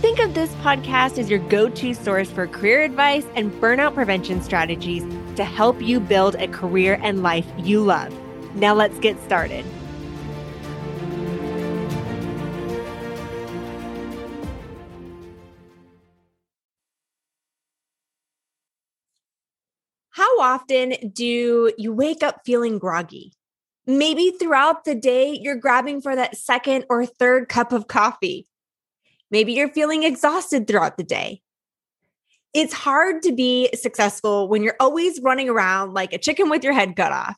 Think of this podcast as your go-to source for career advice and burnout prevention strategies to help you build a career and life you love. Now let's get started. How often do you wake up feeling groggy? Maybe throughout the day, you're grabbing for that second or third cup of coffee. Maybe you're feeling exhausted throughout the day. It's hard to be successful when you're always running around like a chicken with your head cut off.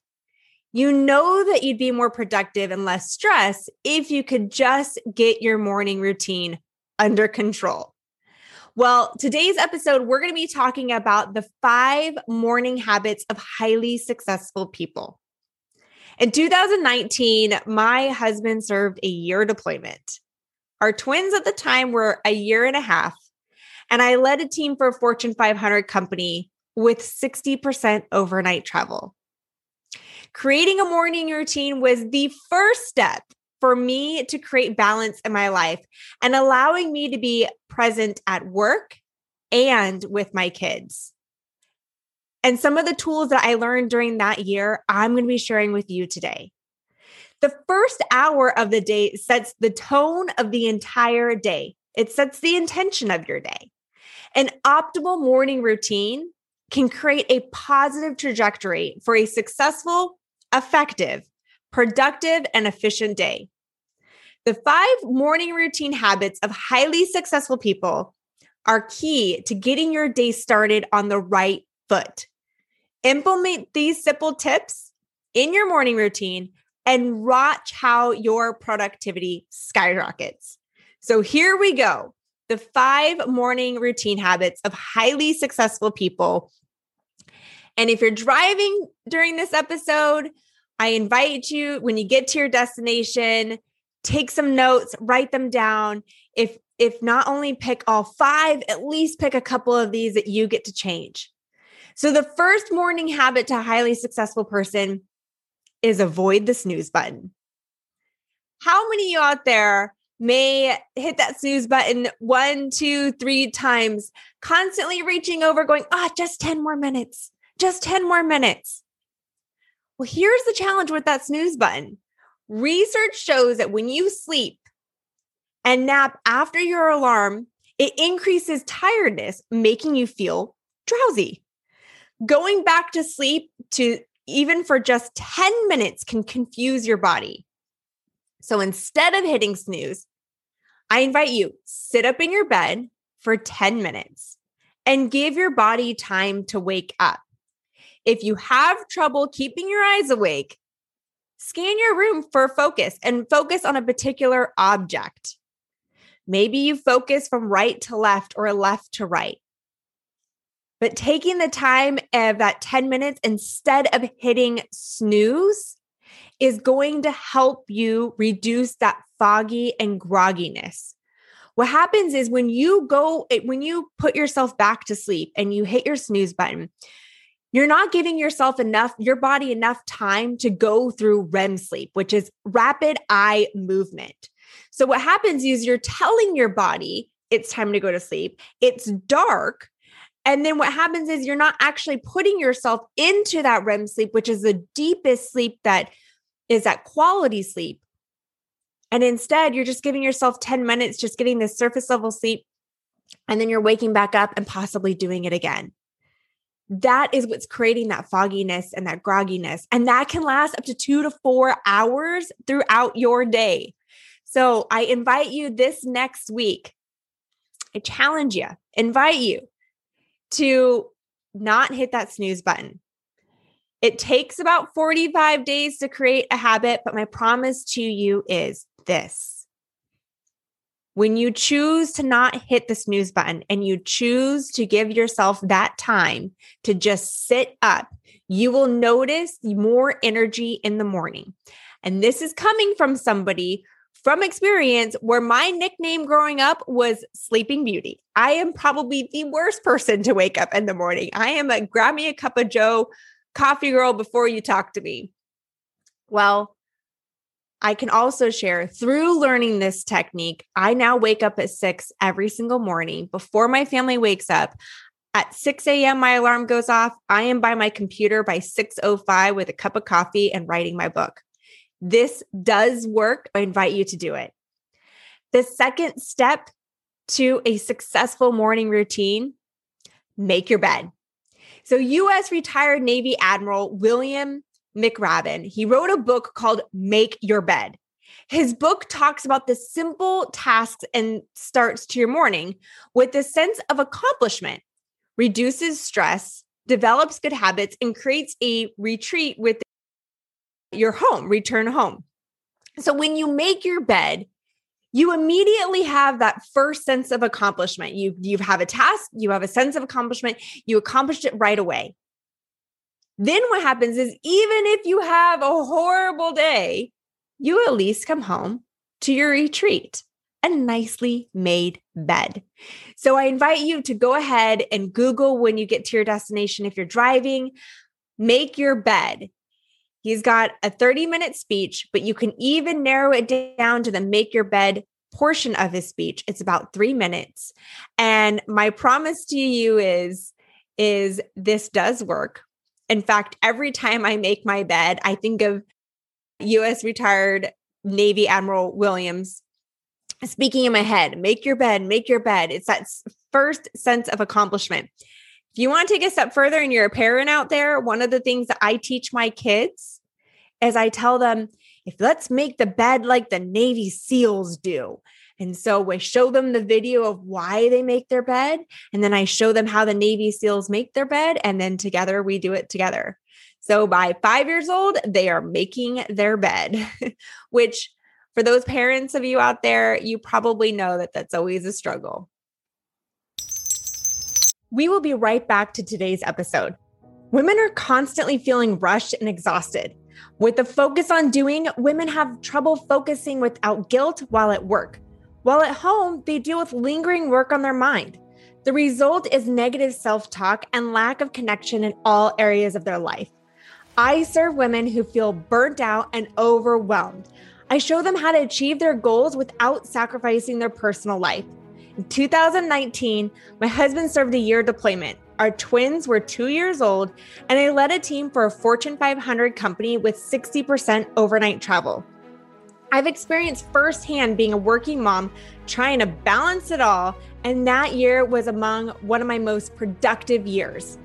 You know that you'd be more productive and less stressed if you could just get your morning routine under control. Well, today's episode, we're going to be talking about the 5 morning habits of highly successful people. In 2019, my husband served a year deployment. Our twins at the time were a year and a half. And I led a team for a Fortune 500 company with 60% overnight travel. Creating a morning routine was the first step for me to create balance in my life and allowing me to be present at work and with my kids. And some of the tools that I learned during that year, I'm going to be sharing with you today. The first hour of the day sets the tone of the entire day. It sets the intention of your day. An optimal morning routine can create a positive trajectory for a successful, effective, productive, and efficient day. The 5 morning routine habits of highly successful people are key to getting your day started on the right foot. Implement these simple tips in your morning routine and watch how your productivity skyrockets. So here we go. The 5 morning routine habits of highly successful people. And if you're driving during this episode, I invite you, when you get to your destination, take some notes, write them down. If not only pick all 5, at least pick a couple of these that you get to change. So the first morning habit to a highly successful person is avoid the snooze button. How many of you out there may hit that snooze button 1, 2, 3 times, constantly reaching over going, just 10 more minutes, just 10 more minutes. Well, here's the challenge with that snooze button. Research shows that when you sleep and nap after your alarm, it increases tiredness, making you feel drowsy. Going back to sleep to even for just 10 minutes can confuse your body. So instead of hitting snooze, I invite you, sit up in your bed for 10 minutes and give your body time to wake up. If you have trouble keeping your eyes awake, scan your room for focus and focus on a particular object. Maybe you focus from right to left or left to right. But taking the time of that 10 minutes instead of hitting snooze is going to help you reduce that foggy and grogginess. What happens is when you put yourself back to sleep and you hit your snooze button, you're not giving yourself your body enough time to go through REM sleep, which is rapid eye movement. So what happens is you're telling your body it's time to go to sleep. It's dark. And then what happens is you're not actually putting yourself into that REM sleep, which is the deepest sleep that is that quality sleep. And instead, you're just giving yourself 10 minutes, just getting this surface level sleep. And then you're waking back up and possibly doing it again. That is what's creating that fogginess and that grogginess. And that can last up to 2 to 4 hours throughout your day. So I invite you this next week. I challenge you, invite you to not hit that snooze button. It takes about 45 days to create a habit, but my promise to you is this. When you choose to not hit the snooze button and you choose to give yourself that time to just sit up, you will notice more energy in the morning. And this is coming from somebody from experience where my nickname growing up was Sleeping Beauty. I am probably the worst person to wake up in the morning. I am a grab me a cup of Joe coffee girl before you talk to me. Well, I can also share through learning this technique, I now wake up at 6 every single morning before my family wakes up. At 6 a.m., my alarm goes off. I am by my computer by 6:05 with a cup of coffee and writing my book. This does work. I invite you to do it. The second step to a successful morning routine, make your bed. So U.S. retired Navy Admiral William McRaven, he wrote a book called Make Your Bed. His book talks about the simple tasks and starts to your morning with a sense of accomplishment, reduces stress, develops good habits, and creates a retreat with your home, return home. So when you make your bed, you immediately have that first sense of accomplishment. You have a task, you have a sense of accomplishment, you accomplished it right away. Then what happens is even if you have a horrible day, you at least come home to your retreat, a nicely made bed. So I invite you to go ahead and Google when you get to your destination. If you're driving, make your bed. He's got a 30-minute speech, but you can even narrow it down to the make your bed portion of his speech. It's about 3 minutes. And my promise to you is this does work. In fact, every time I make my bed, I think of U.S. retired Navy Admiral Williams speaking in my head, make your bed, make your bed. It's that first sense of accomplishment. If you want to take a step further and you're a parent out there, one of the things that I teach my kids is I tell them, let's make the bed like the Navy SEALs do. And so I show them the video of why they make their bed. And then I show them how the Navy SEALs make their bed. And then together we do it together. So by 5 years old, they are making their bed, which for those parents of you out there, you probably know that that's always a struggle. We will be right back to today's episode. Women are constantly feeling rushed and exhausted. With the focus on doing, women have trouble focusing without guilt while at work. While at home, they deal with lingering work on their mind. The result is negative self-talk and lack of connection in all areas of their life. I serve women who feel burnt out and overwhelmed. I show them how to achieve their goals without sacrificing their personal life. In 2019, my husband served a year deployment. Our twins were 2 years old, and I led a team for a Fortune 500 company with 60% overnight travel. I've experienced firsthand being a working mom, trying to balance it all, and that year was among one of my most productive years.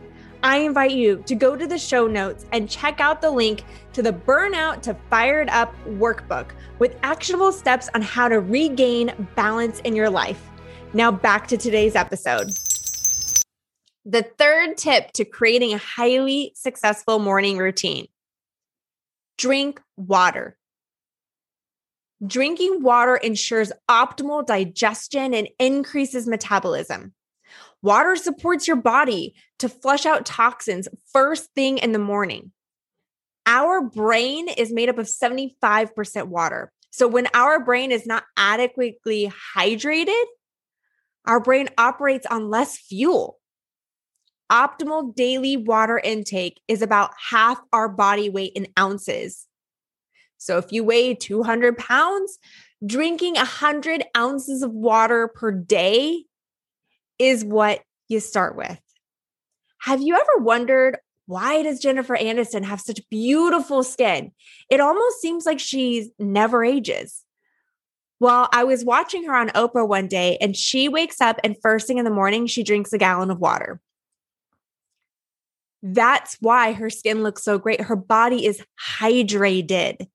I invite you to go to the show notes and check out the link to the Burnout to Fired Up workbook with actionable steps on how to regain balance in your life. Now back to today's episode. The third tip to creating a highly successful morning routine, drink water. Drinking water ensures optimal digestion and increases metabolism. Water supports your body to flush out toxins first thing in the morning. Our brain is made up of 75% water. So when our brain is not adequately hydrated, our brain operates on less fuel. Optimal daily water intake is about half our body weight in ounces. So if you weigh 200 pounds, drinking 100 ounces of water per day is what you start with. Have you ever wondered, why does Jennifer Aniston have such beautiful skin? It almost seems like she never ages. Well, I was watching her on Oprah one day, and she wakes up and first thing in the morning, she drinks a gallon of water. That's why her skin looks so great. Her body is hydrated.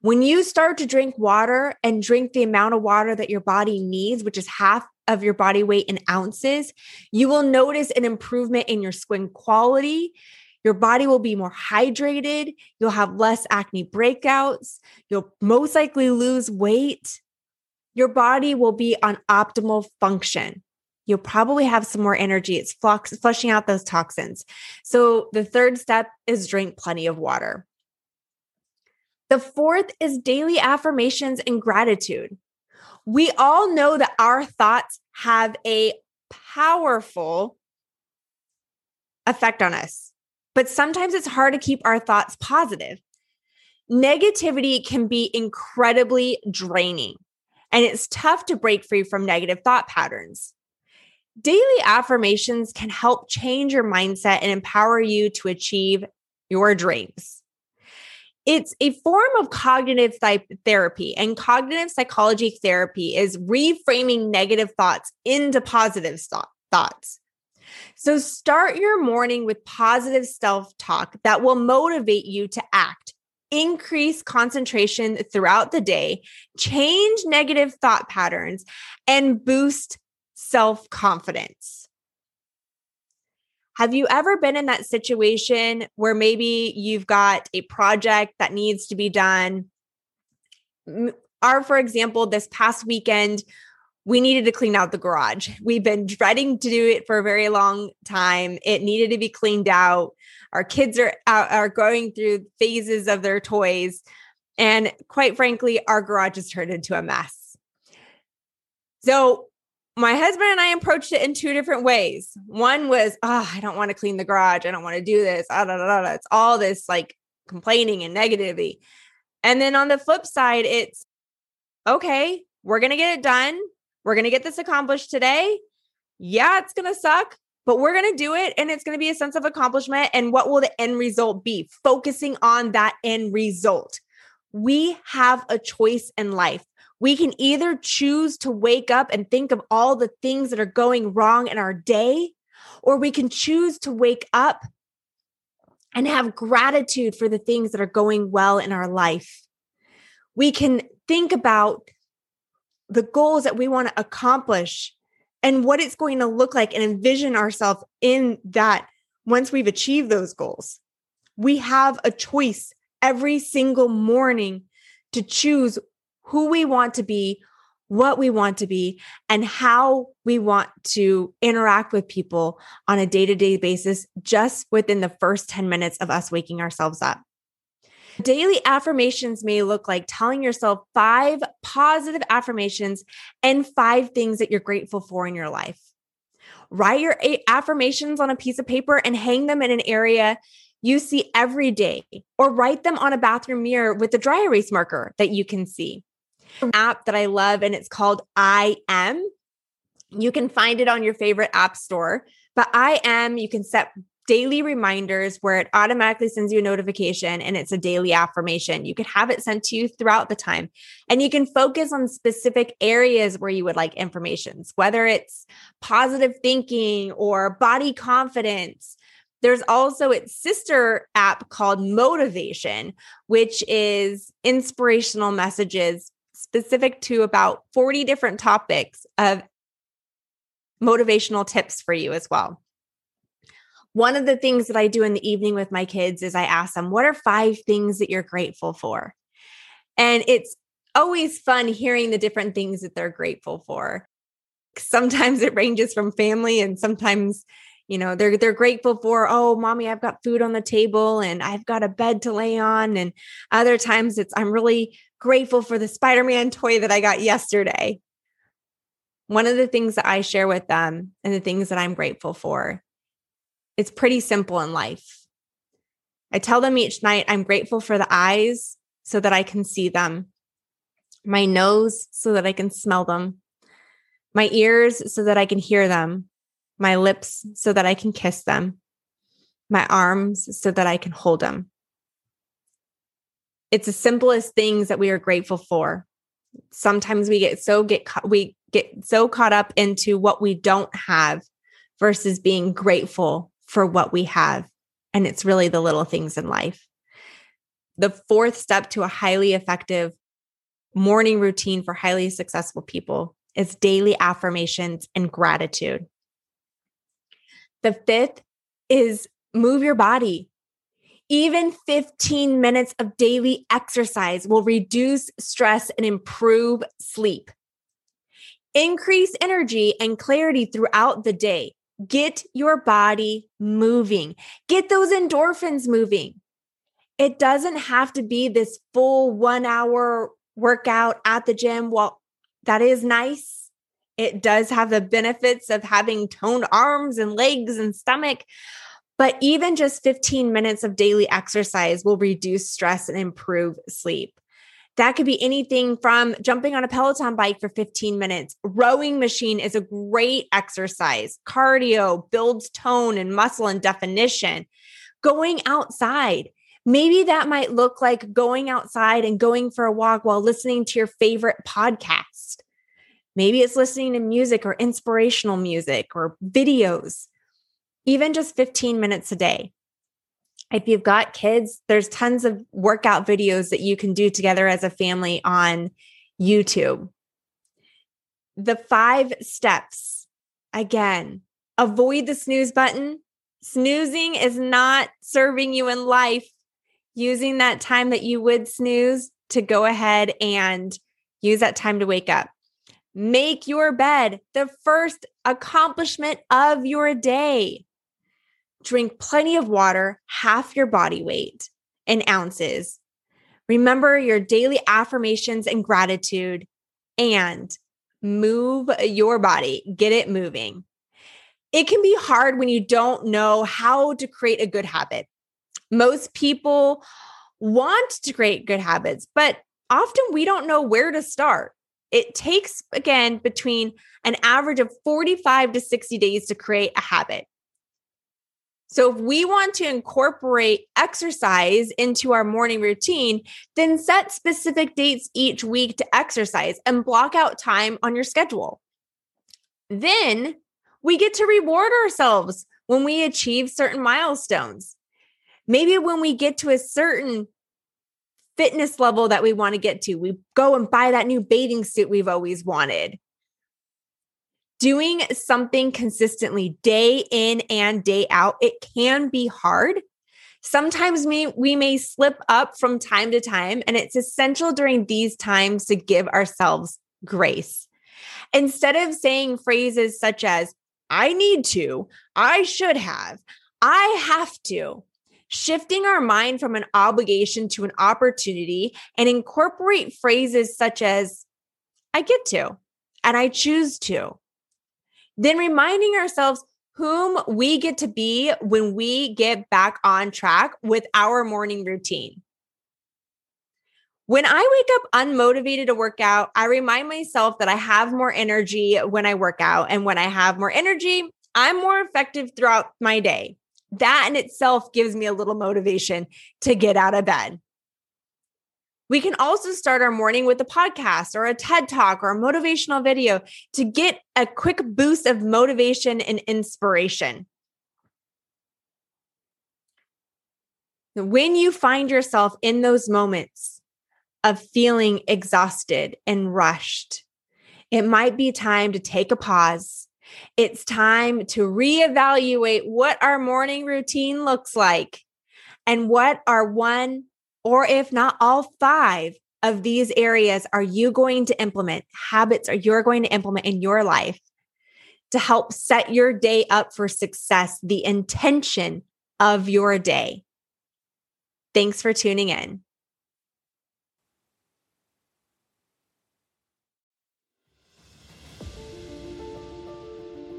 When you start to drink water and drink the amount of water that your body needs, which is half of your body weight in ounces, you will notice an improvement in your skin quality. Your body will be more hydrated. You'll have less acne breakouts. You'll most likely lose weight. your body will be on optimal function. You'll probably have some more energy. It's flushing out those toxins. So the third step is drink plenty of water. The fourth is daily affirmations and gratitude. We all know that our thoughts have a powerful effect on us, but sometimes it's hard to keep our thoughts positive. Negativity can be incredibly draining, and it's tough to break free from negative thought patterns. Daily affirmations can help change your mindset and empower you to achieve your dreams. It's a form of cognitive therapy, and cognitive psychology therapy is reframing negative thoughts into positive thoughts. So start your morning with positive self-talk that will motivate you to act, increase concentration throughout the day, change negative thought patterns, and boost self-confidence. Have you ever been in that situation where maybe you've got a project that needs to be done? For example, this past weekend, we needed to clean out the garage. We've been dreading to do it for a very long time. It needed to be cleaned out. Our kids are going through phases of their toys. And quite frankly, our garage has turned into a mess. So my husband and I approached it in two different ways. One was, I don't want to clean the garage. I don't want to do this. It's all this like complaining and negativity. And then on the flip side, it's, okay, we're going to get it done. We're going to get this accomplished today. Yeah, it's going to suck, but we're going to do it. And it's going to be a sense of accomplishment. And what will the end result be? Focusing on that end result. We have a choice in life. We can either choose to wake up and think of all the things that are going wrong in our day, or we can choose to wake up and have gratitude for the things that are going well in our life. We can think about the goals that we want to accomplish and what it's going to look like and envision ourselves in that once we've achieved those goals. We have a choice every single morning to choose who we want to be, what we want to be, and how we want to interact with people on a day-to-day basis just within the first 10 minutes of us waking ourselves up. Daily affirmations may look like telling yourself 5 positive affirmations and 5 things that you're grateful for in your life. Write your affirmations on a piece of paper and hang them in an area you see every day, or write them on a bathroom mirror with a dry erase marker that you can see. An app that I love, and it's called I Am. You can find it on your favorite app store, but I Am, you can set daily reminders where it automatically sends you a notification, and it's a daily affirmation. You can have it sent to you throughout the time, and you can focus on specific areas where you would like information, whether it's positive thinking or body confidence. There's also its sister app called Motivation, which is inspirational messages specific to about 40 different topics of motivational tips for you as well. One of the things that I do in the evening with my kids is I ask them, what are 5 things that you're grateful for? And it's always fun hearing the different things that they're grateful for. Sometimes it ranges from family, and sometimes, you know, they're grateful for, oh, mommy, I've got food on the table and I've got a bed to lay on. And other times it's, I'm really grateful for the Spider-Man toy that I got yesterday. One of the things that I share with them and the things that I'm grateful for, it's pretty simple in life. I tell them each night, I'm grateful for the eyes so that I can see them, my nose so that I can smell them, my ears so that I can hear them, my lips so that I can kiss them, my arms so that I can hold them. It's the simplest things that we are grateful for. Sometimes we get so caught up into what we don't have versus being grateful for what we have. And it's really the little things in life. The fourth step to a highly effective morning routine for highly successful people is daily affirmations and gratitude. The fifth is move your body. Even 15 minutes of daily exercise will reduce stress and improve sleep. Increase energy and clarity throughout the day. Get your body moving. Get those endorphins moving. It doesn't have to be this full 1 hour workout at the gym. Well, that is nice. It does have the benefits of having toned arms and legs and stomach, but even just 15 minutes of daily exercise will reduce stress and improve sleep. That could be anything from jumping on a Peloton bike for 15 minutes. Rowing machine is a great exercise. Cardio builds tone and muscle and definition. Going outside. Maybe that might look like going outside and going for a walk while listening to your favorite podcast. Maybe it's listening to music or inspirational music or videos, even just 15 minutes a day. If you've got kids, there's tons of workout videos that you can do together as a family on YouTube. The 5 steps, again, avoid the snooze button. Snoozing is not serving you in life. Using that time that you would snooze to go ahead and use that time to wake up. Make your bed the first accomplishment of your day. Drink plenty of water, half your body weight in ounces. Remember your daily affirmations and gratitude, and move your body. Get it moving. It can be hard when you don't know how to create a good habit. Most people want to create good habits, but often we don't know where to start. It takes, again, between an average of 45 to 60 days to create a habit. So if we want to incorporate exercise into our morning routine, then set specific dates each week to exercise and block out time on your schedule. Then we get to reward ourselves when we achieve certain milestones. Maybe when we get to a certain fitness level that we want to get to, we go and buy that new bathing suit we've always wanted. Doing something consistently day in and day out, it can be hard. Sometimes we may slip up from time to time, and it's essential during these times to give ourselves grace. Instead of saying phrases such as, I need to, I should have, I have to, shifting our mind from an obligation to an opportunity and incorporate phrases such as, I get to, and I choose to. Then reminding ourselves whom we get to be when we get back on track with our morning routine. When I wake up unmotivated to work out, I remind myself that I have more energy when I work out. And when I have more energy, I'm more effective throughout my day. That in itself gives me a little motivation to get out of bed. We can also start our morning with a podcast or a TED Talk or a motivational video to get a quick boost of motivation and inspiration. When you find yourself in those moments of feeling exhausted and rushed, it might be time to take a pause. It's time to reevaluate what our morning routine looks like and what our one, or if not all 5 of these areas are you going to implement, habits are you're going to implement in your life to help set your day up for success, the intention of your day. Thanks for tuning in.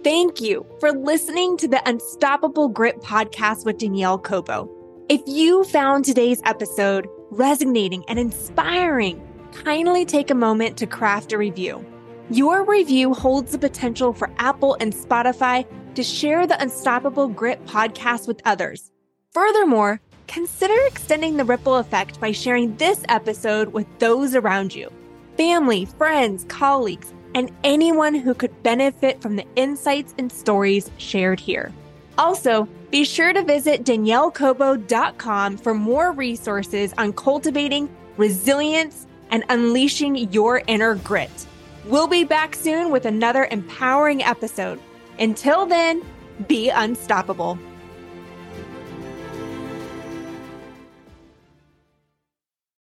Thank you for listening to the Unstoppable Grit Podcast with Danielle Cobo. If you found today's episode resonating and inspiring, kindly take a moment to craft a review. Your review holds the potential for Apple and Spotify to share the Unstoppable Grit Podcast with others. Furthermore, consider extending the ripple effect by sharing this episode with those around you, family, friends, colleagues, and anyone who could benefit from the insights and stories shared here. Also, be sure to visit daniellecobo.com for more resources on cultivating resilience and unleashing your inner grit. We'll be back soon with another empowering episode. Until then, be unstoppable.